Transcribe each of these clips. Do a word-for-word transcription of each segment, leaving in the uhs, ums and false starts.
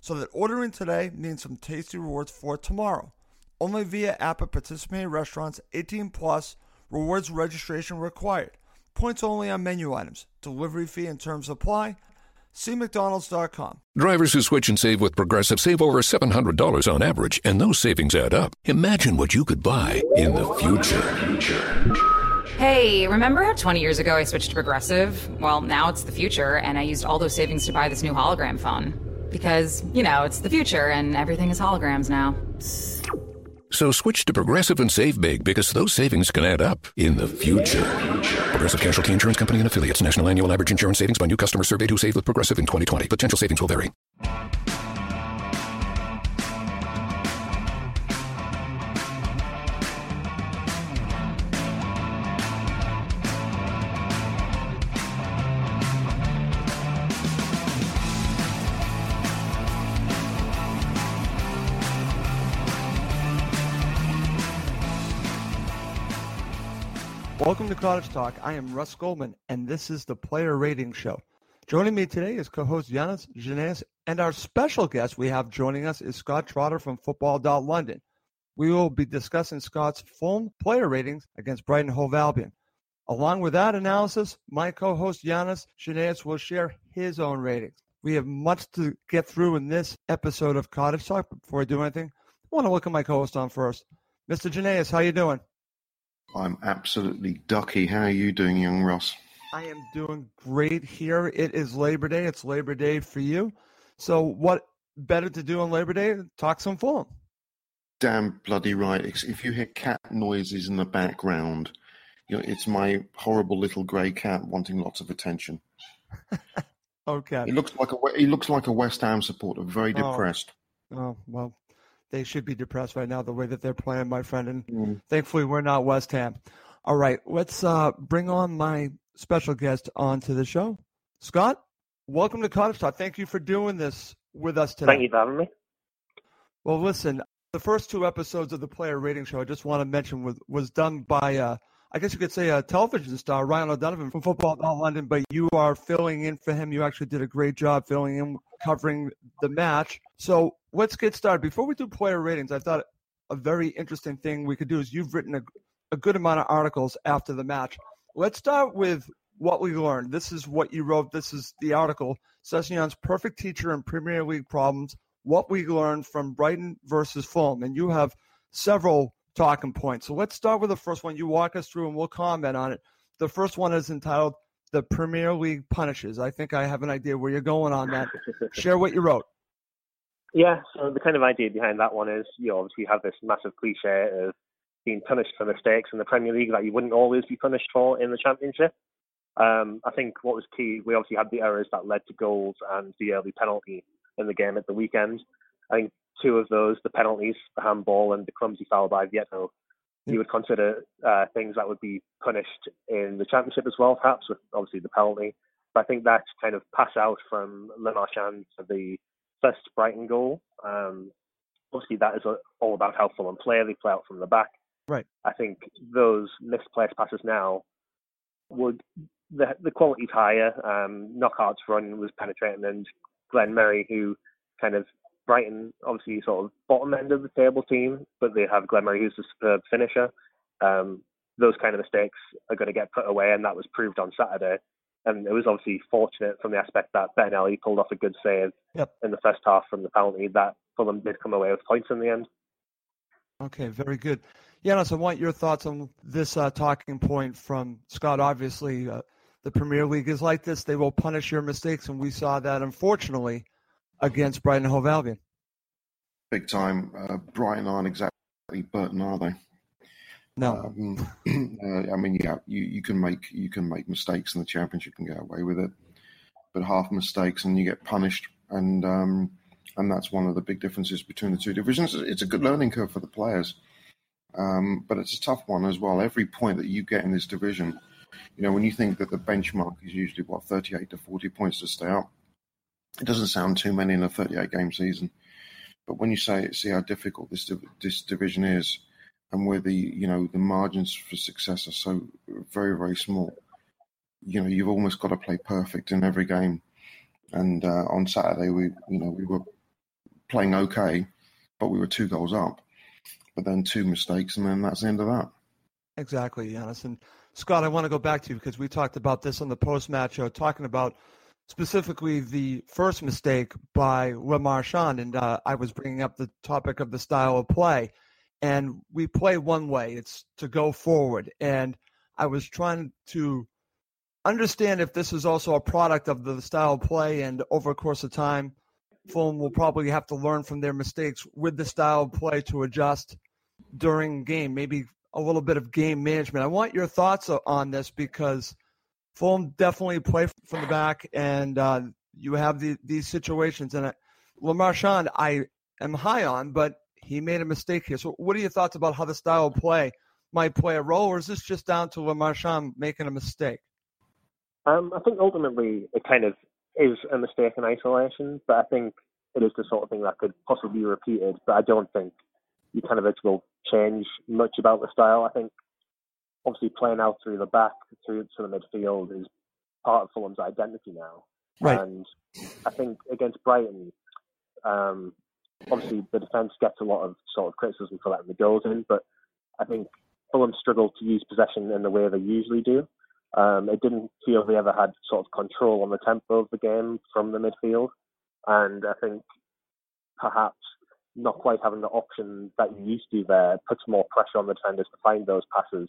so that ordering today means some tasty rewards for tomorrow. Only via app at participating restaurants, eighteen plus, rewards registration required. Points only on menu items. Delivery fee and terms apply. See mcdonalds dot com. Drivers who switch and save with Progressive save over seven hundred dollars on average, and those savings add up. Imagine what you could buy in the future. Hey, remember how twenty years ago I switched to Progressive? Well, now it's the future, and I used all those savings to buy this new hologram phone. Because, you know, it's the future and everything is holograms now. So switch to Progressive and save big, because those savings can add up in the future. Progressive Casualty Insurance Company and Affiliates. National annual average insurance savings by new customer surveyed who saved with Progressive in twenty twenty. Potential savings will vary. Welcome to Cottage Talk. I am Russ Goldman, and this is the Player Rating Show. Joining me today is co-host Yanis Janaeus, and our special guest we have joining us is Scott Trotter from football dot london. We will be discussing Scott's Fulham player ratings against Brighton Hove Albion. Along with that analysis, my co-host Yanis Janaeus will share his own ratings. We have much to get through in this episode of Cottage Talk. Before I do anything, I want to welcome my co-host on first. Mister Janaeus, how you doing? I'm absolutely ducky. How are you doing, young Ross? I am doing great here. It is Labor Day. It's Labor Day for you. So what better to do on Labor Day than talk some Fulham? Damn bloody right. If you hear cat noises in the background, you know, it's my horrible little grey cat wanting lots of attention. Okay. He looks like a he looks like a West Ham supporter, very depressed. Oh, oh well. They should be depressed right now, the way that they're playing, my friend. And mm. thankfully, we're not West Ham. All right, let's uh, bring on my special guest onto the show. Scott, welcome to Cottage Talk. Thank you for doing this with us today. Thank you for having me. Well, listen, the first two episodes of the Player Rating Show, I just want to mention, was, was done by, uh, I guess you could say, a television star, Ryan O'Donovan from football dot london, but you are filling in for him. You actually did a great job filling in, covering the match. So let's get started. Before we do player ratings, I thought a very interesting thing we could do is you've written a, a good amount of articles after the match. Let's start with what we learned. This is what you wrote. This is the article, Sessegnon's Perfect Teacher in Premier League Problems, What We Learned from Brighton versus Fulham. And you have several talking points. So let's start with the first one. You walk us through and we'll comment on it. The first one is entitled The Premier League Punishes. I think I have an idea where you're going on that. Share what you wrote. Yeah, so the kind of idea behind that one is you obviously have this massive cliche of being punished for mistakes in the Premier League that you wouldn't always be punished for in the Championship. Um, I think what was key, we obviously had the errors that led to goals and the early penalty in the game at the weekend. I think two of those, the penalties, the handball and the clumsy foul by Vietto, you would consider uh, things that would be punished in the Championship as well, perhaps, with obviously the penalty. But I think that kind of pass out from Lenarchand for the first Brighton goal. Um, obviously, that is all about how Fulham play. They play out from the back. Right. I think those misplaced passes now would the the quality's higher. Um, Knockhart's run was penetrating, and Glenn Murray, who kind of Brighton, obviously sort of bottom end of the table team, but they have Glenn Murray, who's a superb finisher, um, those kind of mistakes are going to get put away, and that was proved on Saturday. And it was obviously fortunate from the aspect that Benelli pulled off a good save yep. in the first half from the penalty that Fulham did come away with points in the end. Okay, very good. Yanis, I want your thoughts on this uh, talking point from Scott. Obviously, uh, the Premier League is like this. They will punish your mistakes, and we saw that, unfortunately, against Brighton Hove Albion. Big time. Uh, Brighton aren't exactly Burton, are they? No. Um, uh, I mean, yeah, you, you can make you can make mistakes in the Championship and get away with it, but half mistakes and you get punished, and um, and that's one of the big differences between the two divisions. It's a good learning curve for the players, um, but it's a tough one as well. Every point that you get in this division, you know, when you think that the benchmark is usually what thirty-eight to forty points to stay up, it doesn't sound too many in a thirty-eight game season, but when you say see how difficult this this division is. And where the you know the margins for success are so very very small, you know you've almost got to play perfect in every game. And uh, on Saturday we you know we were playing okay, but we were two goals up, but then two mistakes, and then that's the end of that. Exactly, Yanis. And Scott, I want to go back to you because we talked about this on the post-match show, talking about specifically the first mistake by Lenarchand, and uh, I was bringing up the topic of the style of play. And we play one way, it's to go forward. And I was trying to understand if this is also a product of the style of play, and over a course of time, Fulham will probably have to learn from their mistakes with the style of play to adjust during game, maybe a little bit of game management. I want your thoughts on this because Fulham definitely play from the back, and uh, you have the, these situations. And I, Lenarchand, I am high on, but he made a mistake here. So what are your thoughts about how the style of play might play a role, or is this just down to Lenarchand making a mistake? Um, I think ultimately it kind of is a mistake in isolation, but I think it is the sort of thing that could possibly be repeated, but I don't think you kind of it will change much about the style. I think obviously playing out through the back, through to the midfield is part of Fulham's identity now. Right. And I think against Brighton, um, obviously, the defence gets a lot of sort of criticism for letting the goals in, but I think Fulham struggled to use possession in the way they usually do. Um, it didn't feel they ever had sort of control on the tempo of the game from the midfield, and I think perhaps not quite having the option that you used to there puts more pressure on the defenders to find those passes.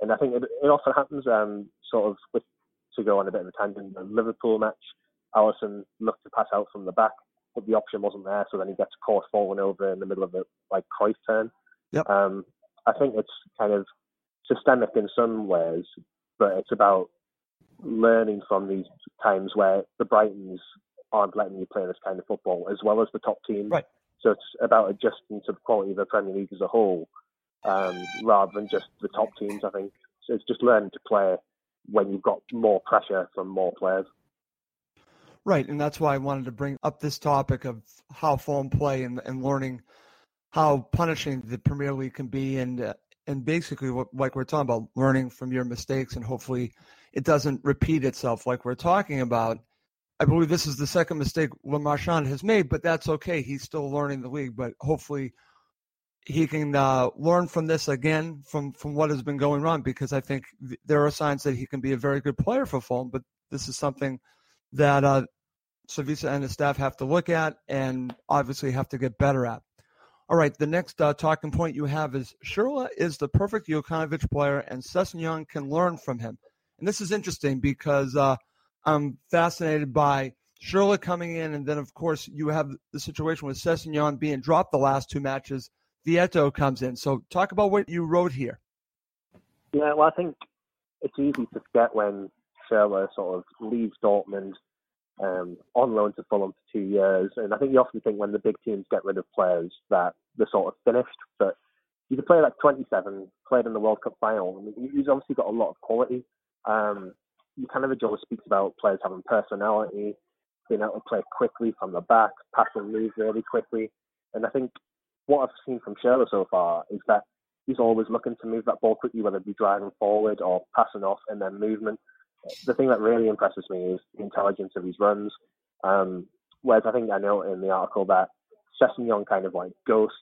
And I think it, it often happens, um, sort of, with, to go on a bit of a tangent, the Liverpool match, Alisson looked to pass out from the back, but the option wasn't there, so then he gets caught falling over in the middle of it, like Cruyff turn. Yep. Um, I think it's kind of systemic in some ways, but it's about learning from these times where the Brightons aren't letting you play this kind of football, as well as the top team. Right. So it's about adjusting to the quality of the Premier League as a whole, um, rather than just the top teams, I think. So it's just learning to play when you've got more pressure from more players. Right, and that's why I wanted to bring up this topic of how Fulham play and, and learning how punishing the Premier League can be, and uh, and basically, what, like we're talking about, learning from your mistakes, and hopefully it doesn't repeat itself like we're talking about. I believe this is the second mistake Lenarchand has made, but that's okay. He's still learning the league, but hopefully he can uh, learn from this again, from, from what has been going wrong, because I think th- there are signs that he can be a very good player for Fulham, but this is something that uh, Slaviša and his staff have to look at and obviously have to get better at. All right, the next uh, talking point you have is Schürrle is the perfect Jokanović player, and Sessegnon can learn from him. And this is interesting because uh, I'm fascinated by Schürrle coming in, and then, of course, you have the situation with Sessegnon being dropped the last two matches. Vietto comes in. So talk about what you wrote here. Yeah, well, I think it's easy to forget when Schürrle sort of leaves Dortmund um, on loan to Fulham for two years. And I think you often think when the big teams get rid of players that they're sort of finished. But he's a player like twenty-seven, played in the World Cup final. I mean, he's obviously got a lot of quality. Um, Jokanović always speaks about players having personality, being able to play quickly from the back, pass and move really quickly. And I think what I've seen from Schürrle so far is that he's always looking to move that ball quickly, whether it be driving forward or passing off and then movement. The thing that really impresses me is the intelligence of his runs. Um, whereas I think I know in the article that Sessegnon kind of like ghosts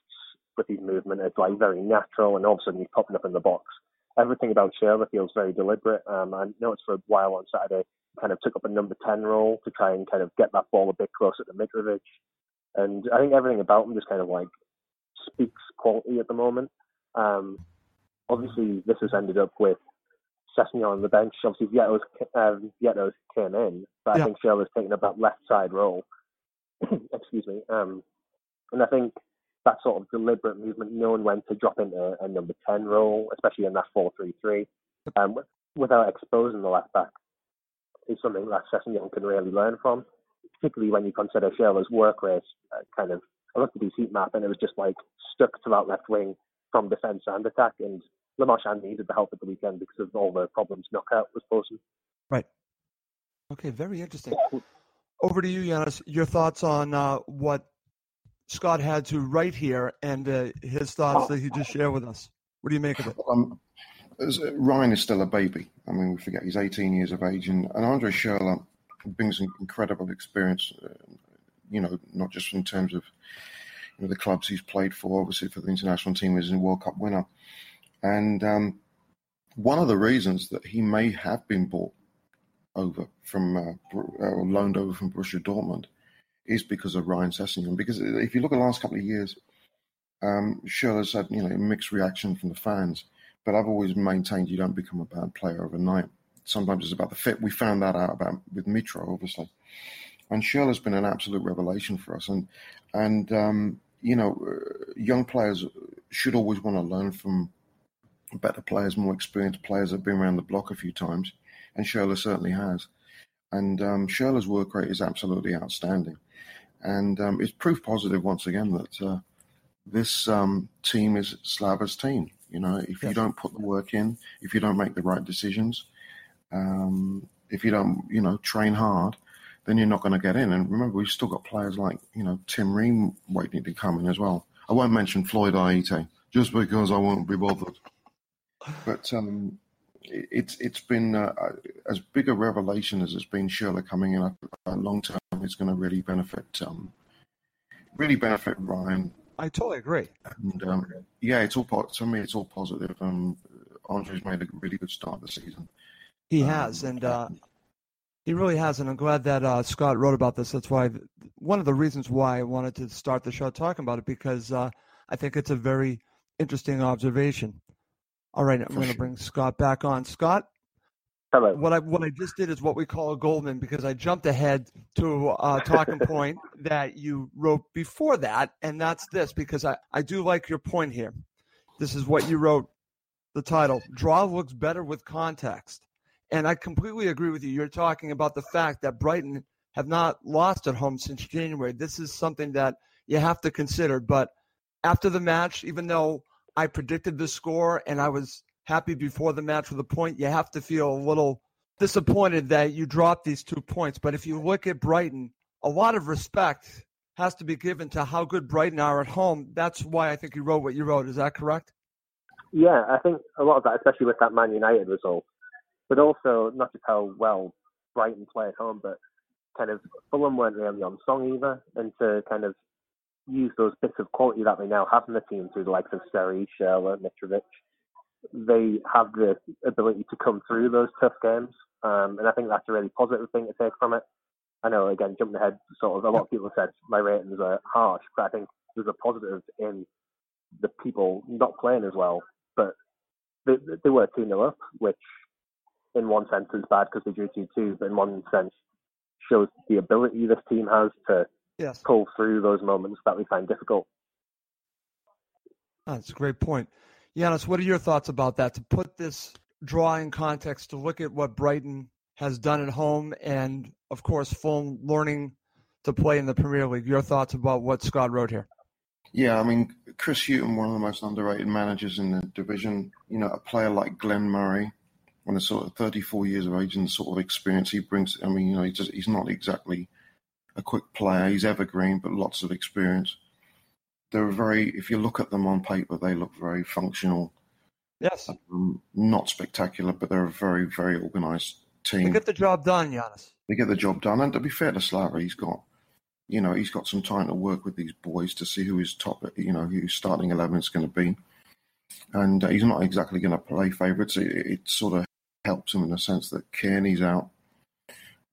with his movement. It's like very natural and all of a sudden he's popping up in the box. everything about Schürrle feels very deliberate. Um, I noticed for a while on Saturday, he kind of took up a number ten role to try and kind of get that ball a bit closer to Mitrovic. And I think everything about him just kind of like speaks quality at the moment. Um, obviously, this has ended up with Sessegnon on the bench. Obviously, Vietto's, um, Vietto's came in, but yeah. I think Schürrle's taking up that left side role. Excuse me. Um, and I think that sort of deliberate movement, knowing when to drop into a number ten role, especially in that four three three, um, without exposing the left back, is something that Sessegnon can really learn from, particularly when you consider Schürrle's work rate. Uh, kind of, I looked at his heat map and it was just like stuck to that left wing from defence and attack, and Lenarchand needed the help at the weekend because of all the problems Knockout was posing. Right. Okay, very interesting. Over to you, Yanis. Your thoughts on uh, what Scott had to write here and uh, his thoughts that he just shared with us. What do you make of it? Um, Ryan is still a baby. I mean, we forget he's eighteen years of age, and, and Andre Schürrle brings an incredible experience, uh, you know, not just in terms of you know, the clubs he's played for, obviously for the international team, he's a World Cup winner. And um, one of the reasons that he may have been bought over from, uh, or loaned over from Borussia Dortmund is because of Ryan Sessegnon. Because if you look at the last couple of years, um, Schürrle's had, you know, a mixed reaction from the fans. But I've always maintained you don't become a bad player overnight. Sometimes it's about the fit. We found that out about with Mitro, obviously. And Schürrle's been an absolute revelation for us. And, and um, you know, young players should always want to learn from better players, more experienced players that have been around the block a few times. And Schürrle certainly has. And um, Schürrle's work rate is absolutely outstanding. And um, it's proof positive once again that uh, this um, team is Slava's team. You know, if yes. you don't put the work in, if you don't make the right decisions, um, if you don't, you know, train hard, then you're not going to get in. And remember, we've still got players like, you know, Tim Ream waiting to come in as well. I won't mention Floyd Aite just because I won't be bothered. But um, it's it's been uh, as big a revelation as it's been Schürrle coming in. I think long term, it's going to really benefit um, really benefit Ryan. I totally agree. And um, yeah, it's all po- to me, it's all positive. Um, Andre's made a really good start this season. He um, has, and uh, he really has. And I'm glad that uh, Scott wrote about this. That's why I've, one of the reasons why I wanted to start the show talking about it, because uh, I think it's a very interesting observation. All right, I'm For going sure. to bring Scott back on. Scott, hello. What I what I just did is what we call a Goldman, because I jumped ahead to a talking point that you wrote before that, and that's this, because I, I do like your point here. This is what you wrote, the title, Draw Looks Better with Context. And I completely agree with you. You're talking about the fact that Brighton have not lost at home since January. This is something that you have to consider. But after the match, even though I predicted the score, and I was happy before the match with a point, you have to feel a little disappointed that you dropped these two points. But if you look at Brighton, a lot of respect has to be given to how good Brighton are at home. That's why I think you wrote what you wrote. Is that correct? Yeah, I think a lot of that, especially with that Man United result, but also not just how well Brighton play at home, but kind of Fulham weren't really on song either, and to kind of use those bits of quality that they now have in the team through the likes of Seri, Schürrle, Mitrovic. They have the ability to come through those tough games. Um, and I think that's a really positive thing to take from it. I know, again, jumping ahead, sort of a lot of people said my ratings are harsh, but I think there's a positive in the people not playing as well. But they, they were two nil up, which in one sense is bad because they drew two two, but in one sense shows the ability this team has to Yes. pull through those moments that we find difficult. Oh, that's a great point. Yanis, what are your thoughts about that? To put this draw in context, to look at what Brighton has done at home and, of course, Fulham learning to play in the Premier League. Your thoughts about what Scott wrote here? Yeah, I mean, Chris Hughton, one of the most underrated managers in the division, you know, a player like Glenn Murray, when he's sort of thirty-four years of age and the sort of experience he brings, I mean, you know, he just, he's not exactly a quick player. He's evergreen, but lots of experience. They're very, if you look at them on paper, they look very functional. Yes. Um, not spectacular, but they're a very, very organised team. They get the job done, Yanis. They get the job done. And to be fair to Slaviša, he's got, you know, he's got some time to work with these boys to see who his top, you know, who his starting eleven is going to be. and he's not exactly going to play favourites. It, it sort of helps him in the sense that Kearney's out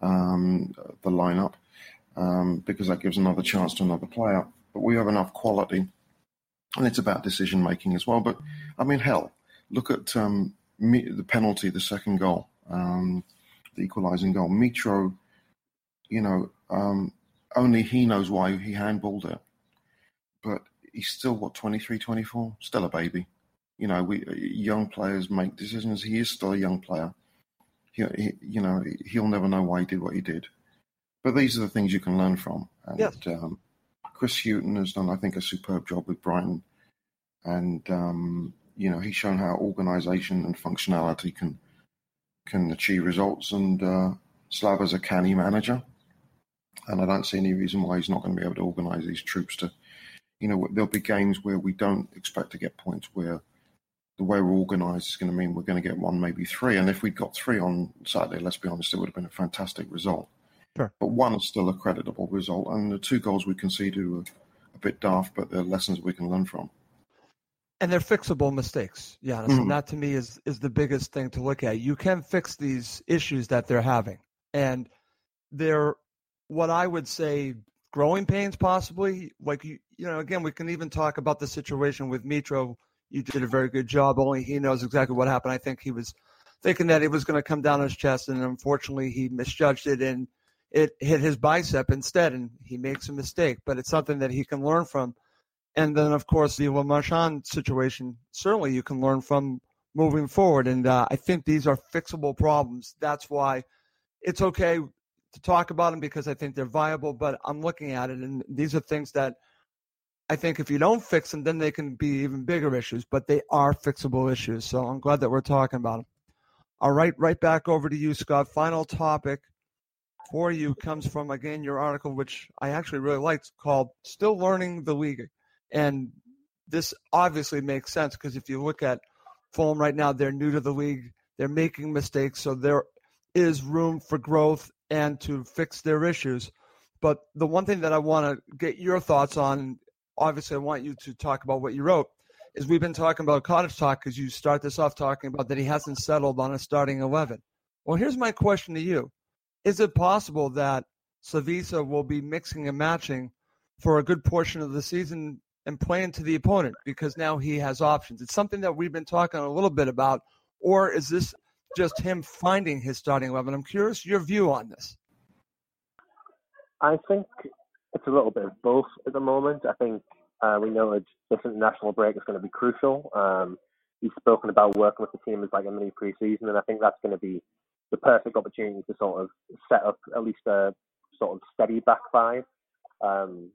um, the lineup um, because that gives another chance to another player. But we have enough quality, and it's about decision making as well. But I mean, hell, look at um, the penalty, the second goal, um, the equalising goal. Mitro, you know, um, only he knows why he handballed it, but he's still what twenty-three, twenty-four, still a baby. You know, we young players make decisions. He is still a young player. He, he, you know, he'll never know why he did what he did. But these are the things you can learn from. And yeah. um, Chris Hughton has done, I think, a superb job with Brighton. And, um, you know, he's shown how organisation and functionality can can achieve results. And uh, Slav is a canny manager. And I don't see any reason why he's not going to be able to organise these troops to, you know, there'll be games where we don't expect to get points where the way we're organised is going to mean we're going to get one, maybe three. And if we'd got three on Saturday, let's be honest, it would have been a fantastic result. Sure. But one is still a creditable result. And the two goals we conceded were a bit daft, but they're lessons we can learn from. And they're fixable mistakes, Yanis. Mm. And that, to me, is is the biggest thing to look at. You can fix these issues that they're having. And they're what I would say growing pains, possibly. Like, you, you know, again, we can even talk about the situation with Mitro. You did a very good job. Only he knows exactly what happened. I think he was thinking that it was going to come down his chest, and unfortunately he misjudged it, and it hit his bicep instead, and he makes a mistake. But it's something that he can learn from. And then, of course, the Lenarchand situation, certainly you can learn from moving forward. And uh, I think these are fixable problems. That's why it's okay to talk about them, because I think they're viable, but I'm looking at it, and these are things that I think if you don't fix them, then they can be even bigger issues, but they are fixable issues. So I'm glad that we're talking about them. All right, right back over to you, Scott. Final topic for you comes from, again, your article, which I actually really liked, called Still Learning the League. And this obviously makes sense because if you look at Fulham right now, they're new to the league. They're making mistakes, so there is room for growth and to fix their issues. But the one thing that I want to get your thoughts on, obviously, I want you to talk about what you wrote, is we've been talking about Cottage Talk because you start this off talking about that he hasn't settled on a starting eleven. Well, here's my question to you. Is it possible that Slaviša will be mixing and matching for a good portion of the season and playing to the opponent because now he has options? It's something that we've been talking a little bit about, or is this just him finding his starting eleven? I'm curious your view on this. I think it's a little bit of both at the moment. I think uh, we know that this international break is going to be crucial. Um, he's spoken about working with the team as like a mini pre-season, and I think that's going to be the perfect opportunity to sort of set up at least a sort of steady back five. Um,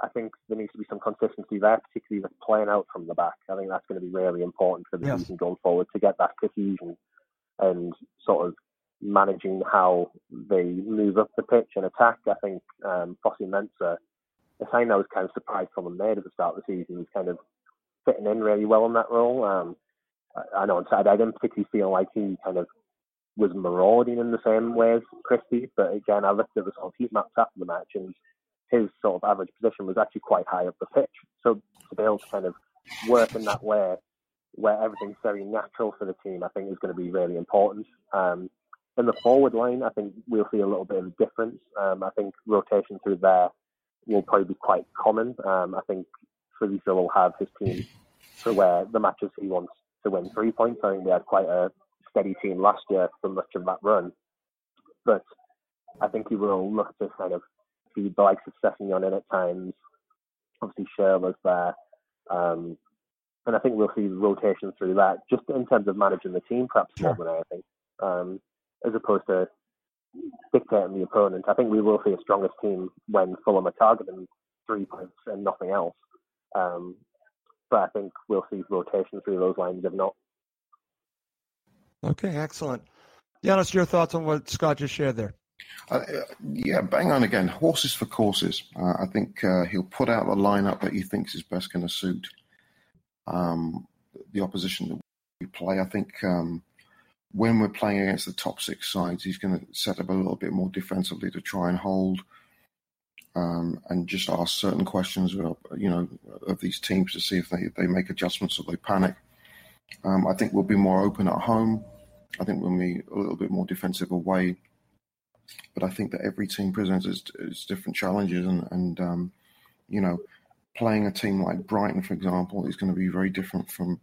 I think there needs to be some consistency there, particularly with playing out from the back. I think that's going to be really important for the yes. season going forward to get that cohesion and sort of managing how they move up the pitch and attack. I think um, Fosse Mensah, the thing I was kind of surprised Fulham made at the start of the season, was kind of fitting in really well in that role. Um, I, I know on Saturday I didn't particularly feel like he kind of was marauding in the same way as Christie, but again, I looked at the sort of heat maps after the match, and his sort of average position was actually quite high up the pitch. So to be able to kind of work in that way, where everything's very natural for the team, I think is going to be really important. Um, In the forward line, I think we'll see a little bit of a difference. Um, I think rotation through there will probably be quite common. Um, I think Slaviša will have his team for where the matches he wants to win three points. I think they had quite a steady team last year for much of that run. But I think he will look to kind of feed the likes of Sessegnon in at times. Obviously, Schürrle is there. Um, and I think we'll see rotation through that, just in terms of managing the team, perhaps more than anything. Um, as opposed to dictating the opponent. I think we will see a strongest team when Fulham are targeting three points and nothing else. Um, but I think we'll see rotation through those lines, if not. Okay, excellent. Yanis, your thoughts on what Scott just shared there? Uh, yeah, bang on again. Horses for courses. Uh, I think uh, he'll put out the lineup that he thinks is best going to suit um, the opposition that we play. I think... Um, When we're playing against the top six sides, he's going to set up a little bit more defensively to try and hold um, and just ask certain questions, you know, of these teams to see if they, they make adjustments or they panic. Um, I think we'll be more open at home. I think we'll be a little bit more defensive away. But I think that every team presents its, its different challenges. And, and um, you know, playing a team like Brighton, for example, is going to be very different from,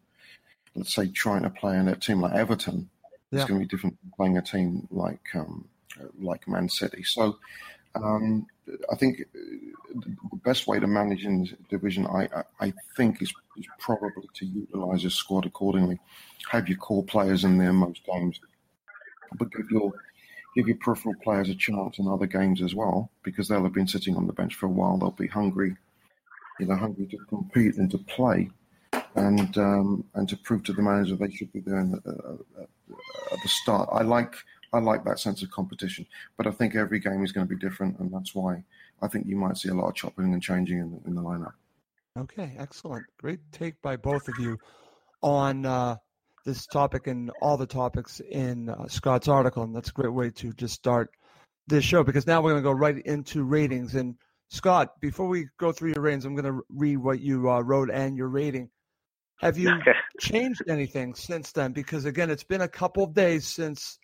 let's say, trying to play in a team like Everton. Yeah. It's going to be different from playing a team like um, like Man City. So um, I think the best way to manage in this division, I, I think, is, is probably to utilise your squad accordingly. Have your core players in there most games. But give your... give your peripheral players a chance in other games as well, because they'll have been sitting on the bench for a while. They'll be hungry, you know, hungry to compete and to play, and um, and to prove to the manager they should be there in the, uh, at the start. I like I like that sense of competition, but I think every game is going to be different, and that's why I think you might see a lot of chopping and changing in, in the lineup. Okay, excellent, great take by both of you on. Uh... this topic and all the topics in uh, Scott's article. And that's a great way to just start this show, because now we're going to go right into ratings. And Scott, before we go through your ratings, I'm going to read what you uh, wrote and your rating. Have you changed anything since then? Because again, it's been a couple of days since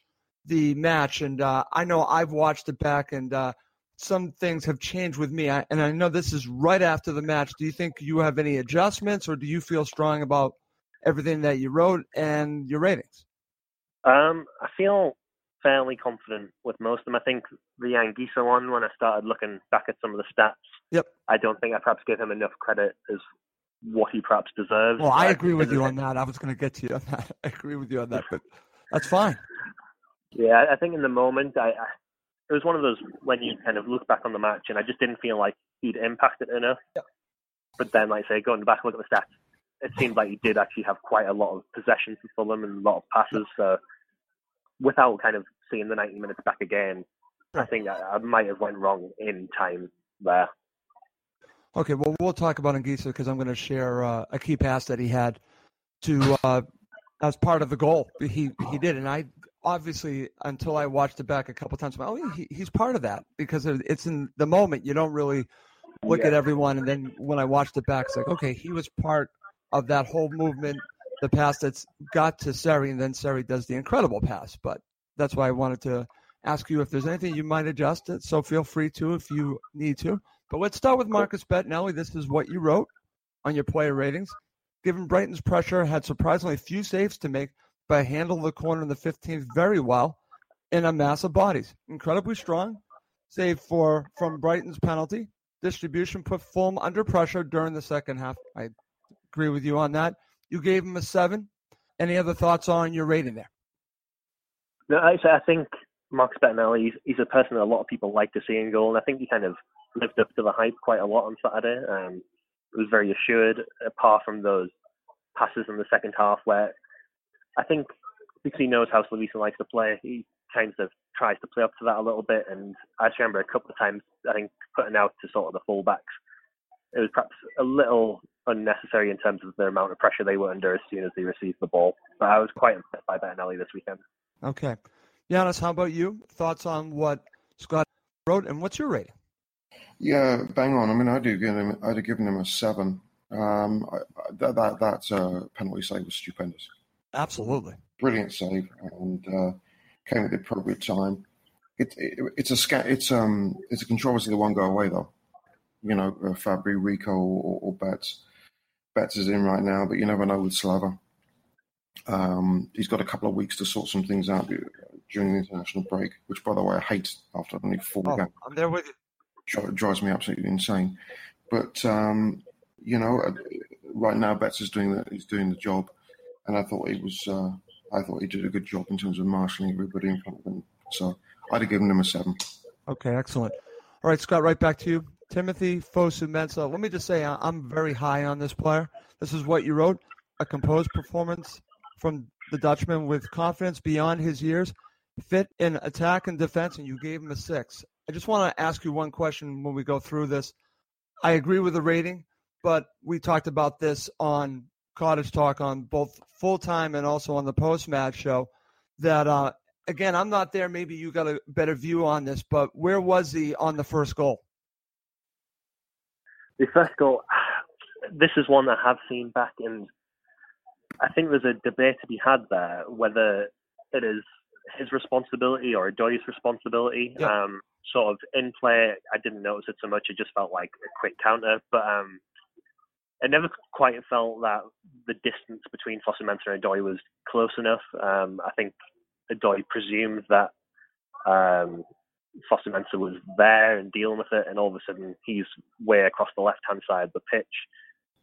the match. And uh, I know I've watched it back, and uh, some things have changed with me. I, and I know this is right after the match. Do you think you have any adjustments, or do you feel strong about everything that you wrote and your ratings? Um, I feel fairly confident with most of them. I think the Anguissa one, when I started looking back at some of the stats, yep. I don't think I perhaps gave him enough credit as what he perhaps deserves. Well, I agree with you on that. I was going to get to you on that. I agree with you on that, but that's fine. Yeah, I think in the moment, I, I it was one of those when you kind of look back on the match, and I just didn't feel like he'd impacted enough. Yep. But then, like I say, going back and look at the stats, it seemed like he did actually have quite a lot of possession for Fulham and a lot of passes. So without kind of seeing the ninety minutes back again, I think I, I might have went wrong in time there. Okay, well, we'll talk about Anguissa, because I'm going to share uh, a key pass that he had to uh, as part of the goal. He he did, and I obviously, until I watched it back a couple of times, I'm like, oh, he, he's part of that, because it's in the moment. You don't really look yeah. at everyone, and then when I watched it back, it's like, okay, he was part of that whole movement, the pass that's got to Seri, and then Seri does the incredible pass. But that's why I wanted to ask you if there's anything you might adjust it, so feel free to if you need to. But let's start with Marcus Bettinelli. This is what you wrote on your player ratings. Given Brighton's pressure, had surprisingly few saves to make, but handled the corner in the fifteenth very well in a mass of bodies. Incredibly strong, save for from Brighton's penalty. Distribution put Fulham under pressure during the second half. I agree with you on that. You gave him a seven. Any other thoughts on your rating there? No, I, I think Marcus Bettinelli, he's, he's a person that a lot of people like to see in goal, and I think he kind of lived up to the hype quite a lot on Saturday. Um, it was very assured, apart from those passes in the second half where I think, because he knows how Slaviša likes to play, he kind of tries to play up to that a little bit. And I just remember a couple of times, I think, putting out to sort of the fullbacks. It was perhaps a little unnecessary in terms of the amount of pressure they were under as soon as they received the ball. But I was quite impressed by Bettinelli this weekend. Okay. Yanis, how about you? Thoughts on what Scott wrote, and what's your rating? Yeah, bang on. I mean, I do give him, I'd have given him a seven. Um, I, that that, that uh, penalty save was stupendous. Absolutely. Brilliant save, and uh, came at the appropriate time. It, it, it's a sca- It's um. It's a controversy that won't go away, though. You know, uh, Fabry, Rico, or, or Betts. Betts is in right now, but you never know with Slava. Um, he's got a couple of weeks to sort some things out during the international break, which, by the way, I hate after only four oh, games. I'm there with you. It drives me absolutely insane. But, um, you know, right now Betts is doing the, he's doing the job, and I thought he was, uh, I thought he did a good job in terms of marshalling everybody in front of him. So I'd have given him a seven. Okay, excellent. All right, Scott, right back to you. Timothy Fosu Mensah. Let me just say, I'm very high on this player. This is what you wrote. A composed performance from the Dutchman with confidence beyond his years, fit in attack and defense, and you gave him a six. I just want to ask you one question when we go through this. I agree with the rating, but we talked about this on Cottage Talk on both full-time and also on the post-match show that, uh, again, I'm not there. Maybe you got a better view on this, but where was he on the first goal? The first goal, this is one I have seen back, and I think there's a debate to be had there, whether it is his responsibility or Odoi's responsibility. Yeah. Um, sort of in play, I didn't notice it so much. It just felt like a quick counter. But um, it never quite felt that the distance between Fosse Mensah and Odoi was close enough. Um, I think Odoi presumed that um, Fosse Mensah was there and dealing with it, and all of a sudden he's way across the left-hand side of the pitch.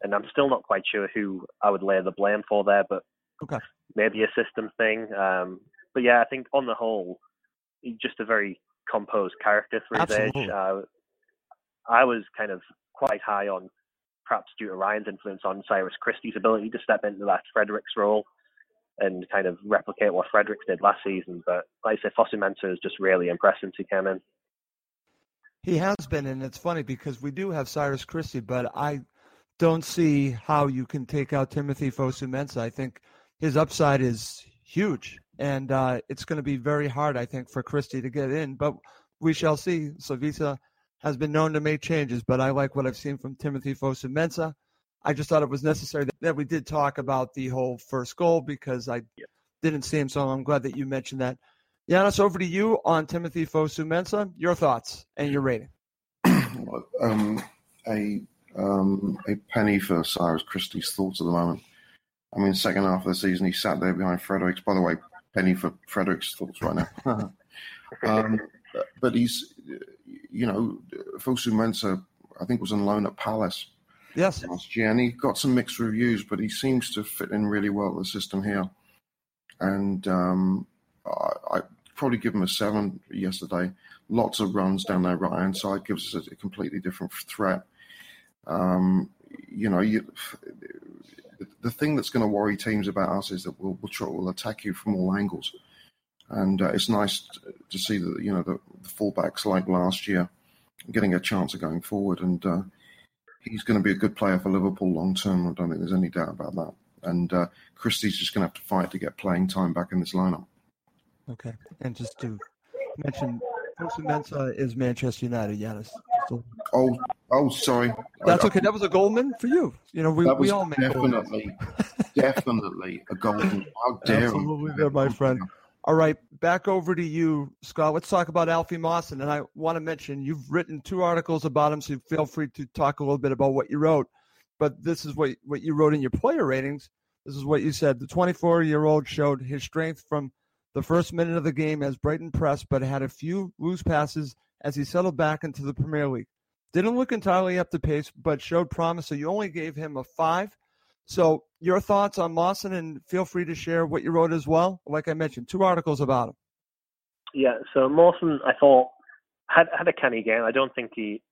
And I'm still not quite sure who I would lay the blame for there, but okay. Maybe a system thing. Um, but yeah, I think on the whole, just a very composed character for his age. Uh, I was kind of quite high on, perhaps due to Ryan's influence, on Cyrus Christie's ability to step into that Fredericks role and kind of replicate what Fredericks did last season. But like I say, Fosse Mensah is just really impressed since he came in. He has been, and it's funny because we do have Cyrus Christie, but I don't see how you can take out Timothy Fosse Mensah. I think his upside is huge, and uh, it's going to be very hard, I think, for Christie to get in. But we shall see. Slaviša has been known to make changes, but I like what I've seen from Timothy Fosse Mensah. I just thought it was necessary that we did talk about the whole first goal because I yeah. didn't see him, so I'm glad that you mentioned that. Yanis, over to you on Timothy Fosse Mensah. Your thoughts and your rating. Um, a, um, a penny for Cyrus Christie's thoughts at the moment. I mean, second half of the season, he sat there behind Fredericks. By the way, penny for Fredericks' thoughts right now. um, but he's, you know, Fosse Mensah, I think, was on loan at Palace yes. last year, and he got some mixed reviews, but he seems to fit in really well with the system here. And um, I, I probably give him a seven yesterday. Lots of runs down their right-hand side, gives us a, a completely different threat. Um, you know, you... The thing that's going to worry teams about us is that we'll, we'll, try, we'll attack you from all angles. And uh, it's nice to see that, you know, the, the fullbacks like last year getting a chance of going forward. And uh, he's going to be a good player for Liverpool long term. I don't think there's any doubt about that. And uh, Christie's just going to have to fight to get playing time back in this lineup. Okay. And just to mention, Fosse Mensah is Manchester United, Yanis. So. Oh, oh, sorry. That's I, okay. That was a Goldman for you. You know, we, that was we all made definitely, definitely a Goldman. How dare Absolutely there, my friend. All right, back over to you, Scott. Let's talk about Alfie Mawson. And I want to mention you've written two articles about him, so feel free to talk a little bit about what you wrote. But this is what what you wrote in your player ratings. This is what you said. The twenty-four-year-old showed his strength from the first minute of the game as Brighton pressed, but had a few loose passes as he settled back into the Premier League. Didn't look entirely up to pace, but showed promise, so you only gave him a five. So your thoughts on Mawson, and feel free to share what you wrote as well. Like I mentioned, two articles about him. Yeah, so Mawson, I thought, had had a canny game. I don't think he